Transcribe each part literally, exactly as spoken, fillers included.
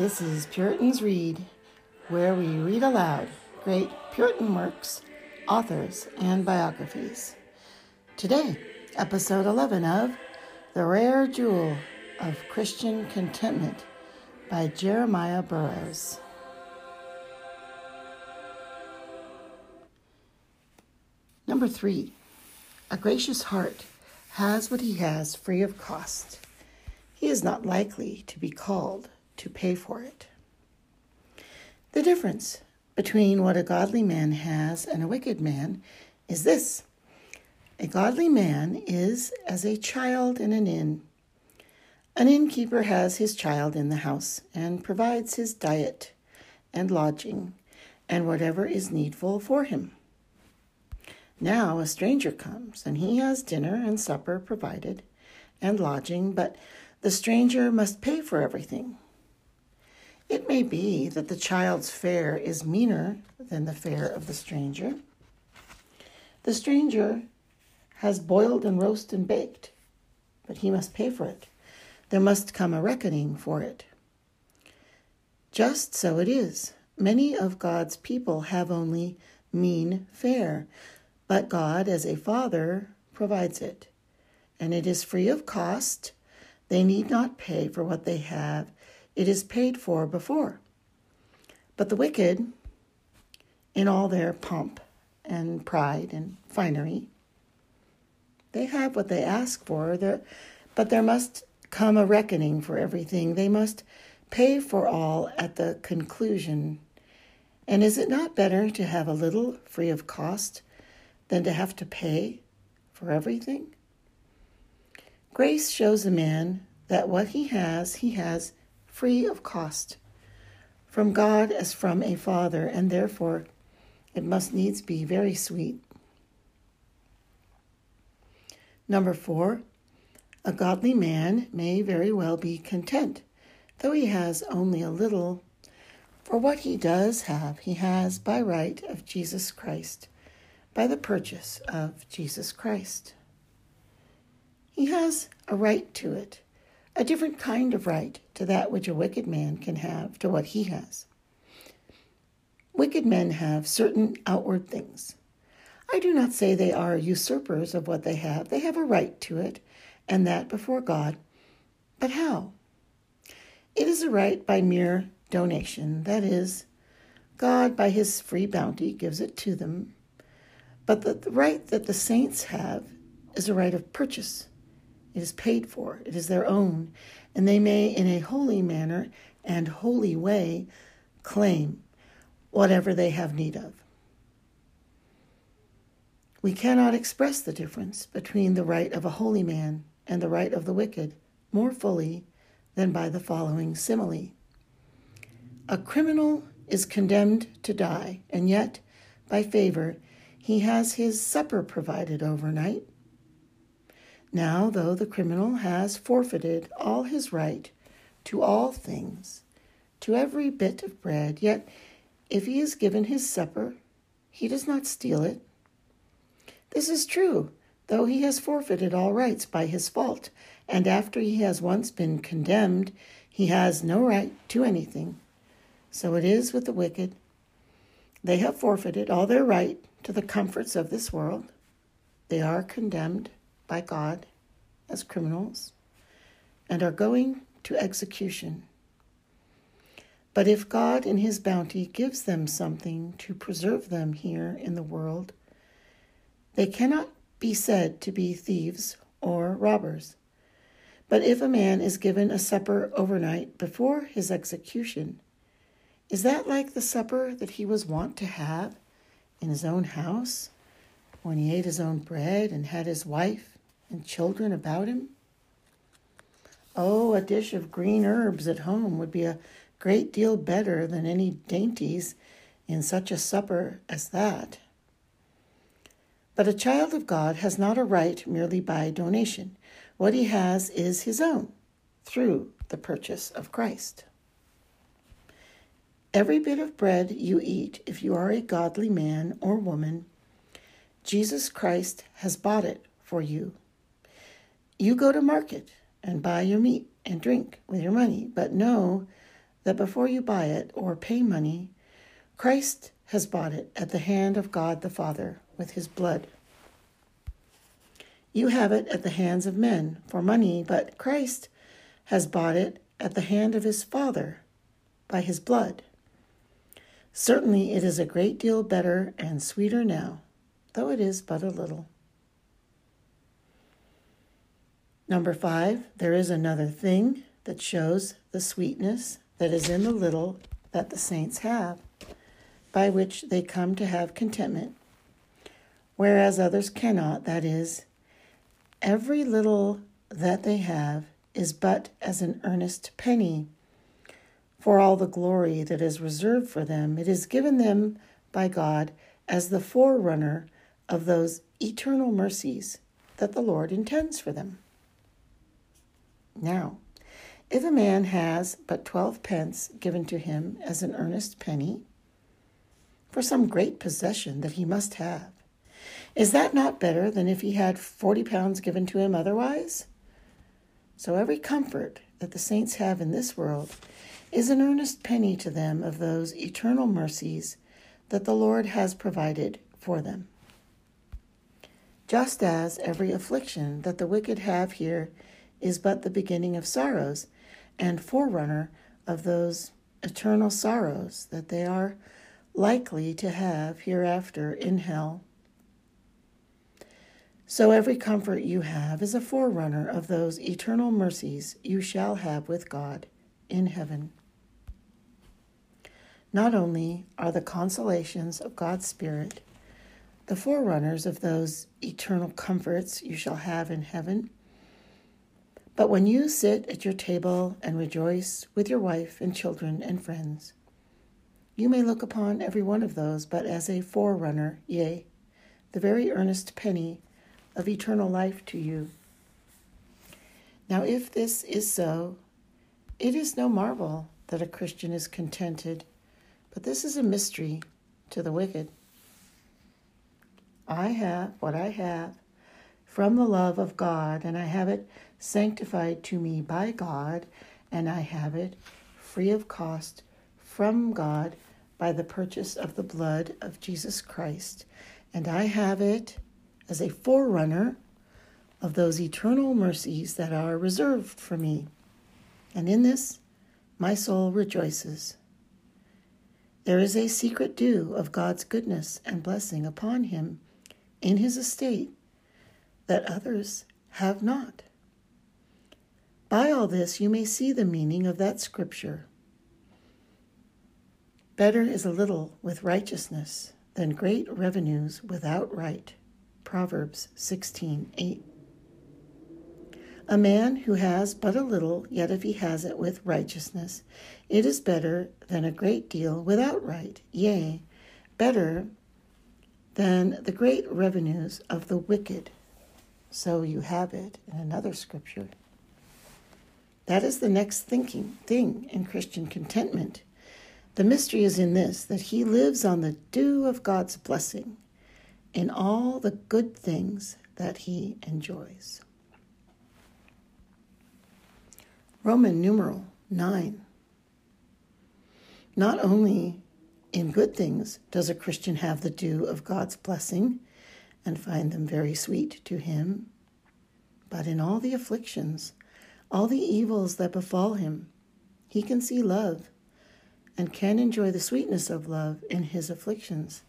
This is Puritans Read, where we read aloud great Puritan works, authors, and biographies. Today, episode eleven of The Rare Jewel of Christian Contentment by Jeremiah Burroughs. Number three, a gracious heart has what he has free of cost. He is not likely to be called to pay for it. The difference between what a godly man has and a wicked man is this. A godly man is as a child in an inn. An innkeeper has his child in the house and provides his diet and lodging and whatever is needful for him. Now a stranger comes and he has dinner and supper provided and lodging, but the stranger must pay for everything. It may be that the child's fare is meaner than the fare of the stranger. The stranger has boiled and roasted and baked, but he must pay for it. There must come a reckoning for it. Just so it is. Many of God's people have only mean fare, but God, as a father, provides it, and it is free of cost. They need not pay for what they have. It is paid for before. But the wicked, in all their pomp and pride and finery, they have what they ask for, but there must come a reckoning for everything. They must pay for all at the conclusion. And is it not better to have a little free of cost than to have to pay for everything? Grace shows a man that what he has, he has free of cost, from God as from a father, and therefore it must needs be very sweet. Number four, a godly man may very well be content, though he has only a little, for what he does have he has by right of Jesus Christ, by the purchase of Jesus Christ. He has a right to it, a different kind of right to that which a wicked man can have to what he has. Wicked men have certain outward things. I do not say they are usurpers of what they have. They have a right to it, and that before God. But how? It is a right by mere donation. That is, God by his free bounty gives it to them. But the, the right that the saints have is a right of purchase. It is paid for, it is their own, and they may in a holy manner and holy way claim whatever they have need of. We cannot express the difference between the right of a holy man and the right of the wicked more fully than by the following simile. A criminal is condemned to die, and yet, by favor, he has his supper provided overnight. Now, though the criminal has forfeited all his right to all things, to every bit of bread, yet if he is given his supper, he does not steal it. This is true, though he has forfeited all rights by his fault, and after he has once been condemned, he has no right to anything. So it is with the wicked. They have forfeited all their right to the comforts of this world. They are condemned by God as criminals, and are going to execution. But if God in his bounty gives them something to preserve them here in the world, they cannot be said to be thieves or robbers. But if a man is given a supper overnight before his execution, is that like the supper that he was wont to have in his own house, when he ate his own bread and had his wife and children about him? Oh, a dish of green herbs at home would be a great deal better than any dainties in such a supper as that. But a child of God has not a right merely by donation. What he has is his own through the purchase of Christ. Every bit of bread you eat, if you are a godly man or woman, Jesus Christ has bought it for you. You go to market and buy your meat and drink with your money, but know that before you buy it or pay money, Christ has bought it at the hand of God the Father with his blood. You have it at the hands of men for money, but Christ has bought it at the hand of his Father by his blood. Certainly it is a great deal better and sweeter now, though it is but a little. Number five, there is another thing that shows the sweetness that is in the little that the saints have, by which they come to have contentment, whereas others cannot, that is, every little that they have is but as an earnest penny. For all the glory that is reserved for them, it is given them by God as the forerunner of those eternal mercies that the Lord intends for them. Now, if a man has but twelve pence given to him as an earnest penny for some great possession that he must have, is that not better than if he had forty pounds given to him otherwise? So every comfort that the saints have in this world is an earnest penny to them of those eternal mercies that the Lord has provided for them. Just as every affliction that the wicked have here is but the beginning of sorrows and forerunner of those eternal sorrows that they are likely to have hereafter in hell, so every comfort you have is a forerunner of those eternal mercies you shall have with God in heaven. Not only are the consolations of God's Spirit the forerunners of those eternal comforts you shall have in heaven, but when you sit at your table and rejoice with your wife and children and friends, you may look upon every one of those but as a forerunner, yea, the very earnest penny of eternal life to you. Now, if this is so, it is no marvel that a Christian is contented, but this is a mystery to the wicked. I have what I have from the love of God, and I have it sanctified to me by God, and I have it free of cost from God by the purchase of the blood of Jesus Christ, and I have it as a forerunner of those eternal mercies that are reserved for me. And in this, my soul rejoices. There is a secret dew of God's goodness and blessing upon him in his estate that others have not. By all this, you may see the meaning of that scripture. Better is a little with righteousness than great revenues without right. Proverbs sixteen eight. A man who has but a little, yet if he has it with righteousness, it is better than a great deal without right, yea, better than the great revenues of the wicked. So you have it in another scripture. That is the next thinking thing in Christian contentment. The mystery is in this, that he lives on the dew of God's blessing in all the good things that he enjoys. Roman numeral nine. Not only in good things does a Christian have the dew of God's blessing and find them very sweet to him, but in all the afflictions, all the evils that befall him, he can see love and can enjoy the sweetness of love in his afflictions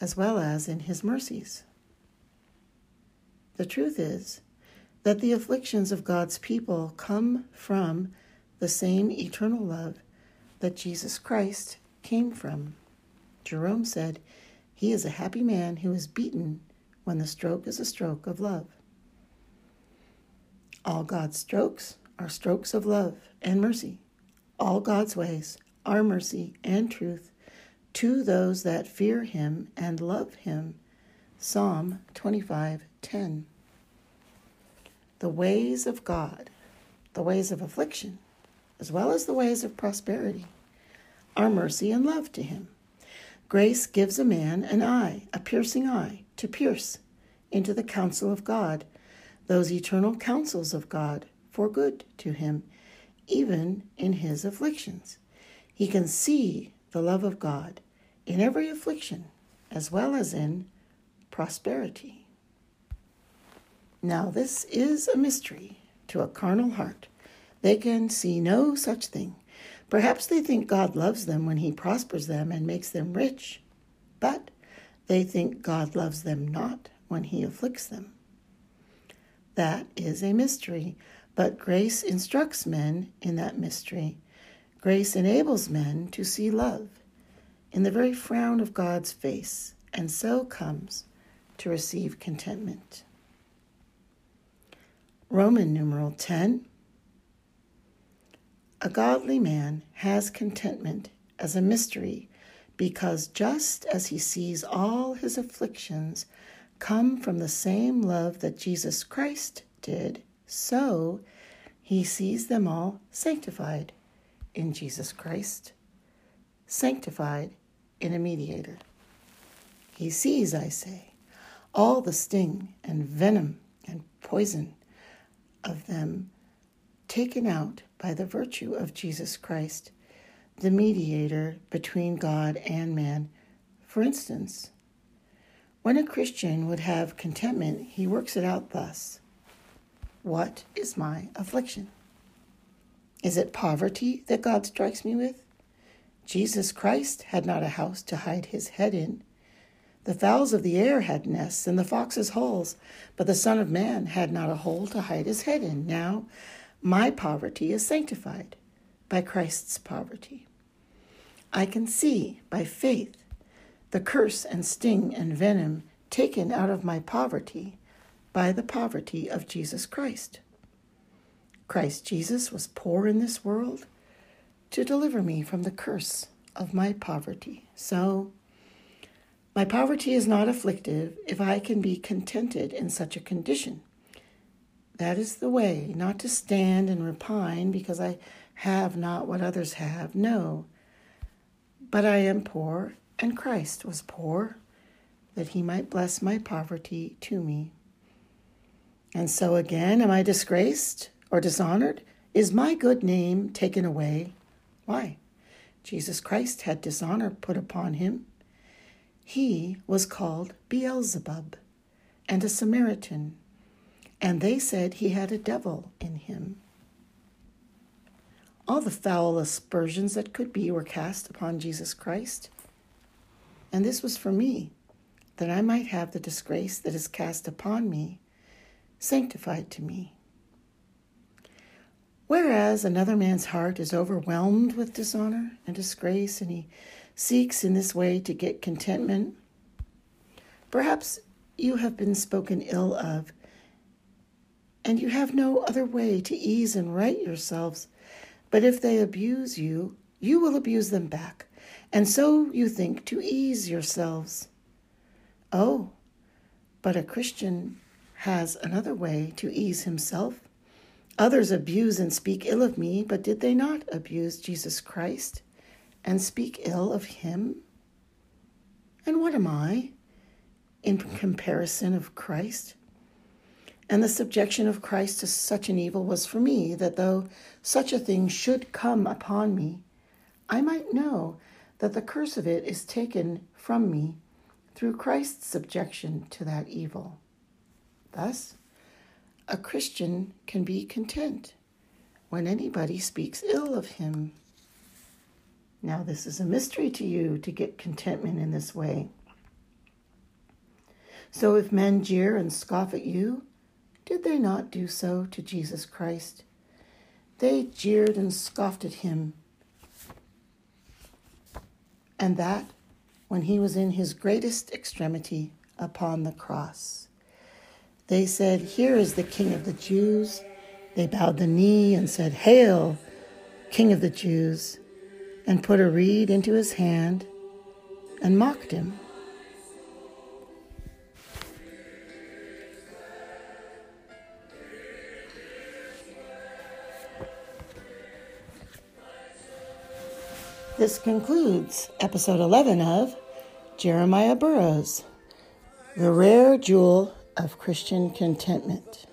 as well as in his mercies. The truth is that the afflictions of God's people come from the same eternal love that Jesus Christ came from. Jerome said, "He is a happy man who is beaten when the stroke is a stroke of love." All God's strokes are strokes of love and mercy. All God's ways are mercy and truth to those that fear him and love him. Psalm twenty-five ten. The ways of God, the ways of affliction, as well as the ways of prosperity, are mercy and love to him. Grace gives a man an eye, a piercing eye, to pierce into the counsel of God, those eternal counsels of God for good to him, even in his afflictions. He can see the love of God in every affliction as well as in prosperity. Now, this is a mystery to a carnal heart. They can see no such thing. Perhaps they think God loves them when he prospers them and makes them rich, but they think God loves them not when he afflicts them. That is a mystery, but grace instructs men in that mystery. Grace enables men to see love in the very frown of God's face, and so comes to receive contentment. Roman numeral ten. A godly man has contentment as a mystery, because just as he sees all his afflictions come from the same love that Jesus Christ did, so he sees them all sanctified in Jesus Christ, sanctified in a mediator. He sees, I say, all the sting and venom and poison of them taken out by the virtue of Jesus Christ, the mediator between God and man. For instance, when a Christian would have contentment, he works it out thus. What is my affliction? Is it poverty that God strikes me with? Jesus Christ had not a house to hide his head in. The fowls of the air had nests and the foxes holes, but the Son of Man had not a hole to hide his head in. Now, my poverty is sanctified by Christ's poverty. I can see by faith the curse and sting and venom taken out of my poverty by the poverty of Jesus Christ. Christ Jesus was poor in this world to deliver me from the curse of my poverty. So, my poverty is not afflictive if I can be contented in such a condition. That is the way, not to stand and repine because I have not what others have. No, but I am poor, and Christ was poor, that he might bless my poverty to me. And so again, am I disgraced or dishonored? Is my good name taken away? Why? Jesus Christ had dishonor put upon him. He was called Beelzebub and a Samaritan, and they said he had a devil in him. All the foul aspersions that could be were cast upon Jesus Christ, and this was for me, that I might have the disgrace that is cast upon me sanctified to me. Whereas another man's heart is overwhelmed with dishonor and disgrace, and he seeks in this way to get contentment, perhaps you have been spoken ill of, and you have no other way to ease and right yourselves. But if they abuse you, you will abuse them back, and so you think to ease yourselves. Oh, but a Christian has another way to ease himself. Others abuse and speak ill of me, but did they not abuse Jesus Christ and speak ill of him? And what am I in comparison of Christ? And the subjection of Christ to such an evil was for me, that though such a thing should come upon me, I might know that the curse of it is taken from me through Christ's subjection to that evil. Thus, a Christian can be content when anybody speaks ill of him. Now, this is a mystery to you to get contentment in this way. So if men jeer and scoff at you, did they not do so to Jesus Christ? They jeered and scoffed at him, and that when he was in his greatest extremity upon the cross. They said, "Here is the King of the Jews." They bowed the knee and said, "Hail, King of the Jews," and put a reed into his hand and mocked him. This concludes episode eleven of Jeremiah Burroughs, The Rare Jewel of Christian Contentment.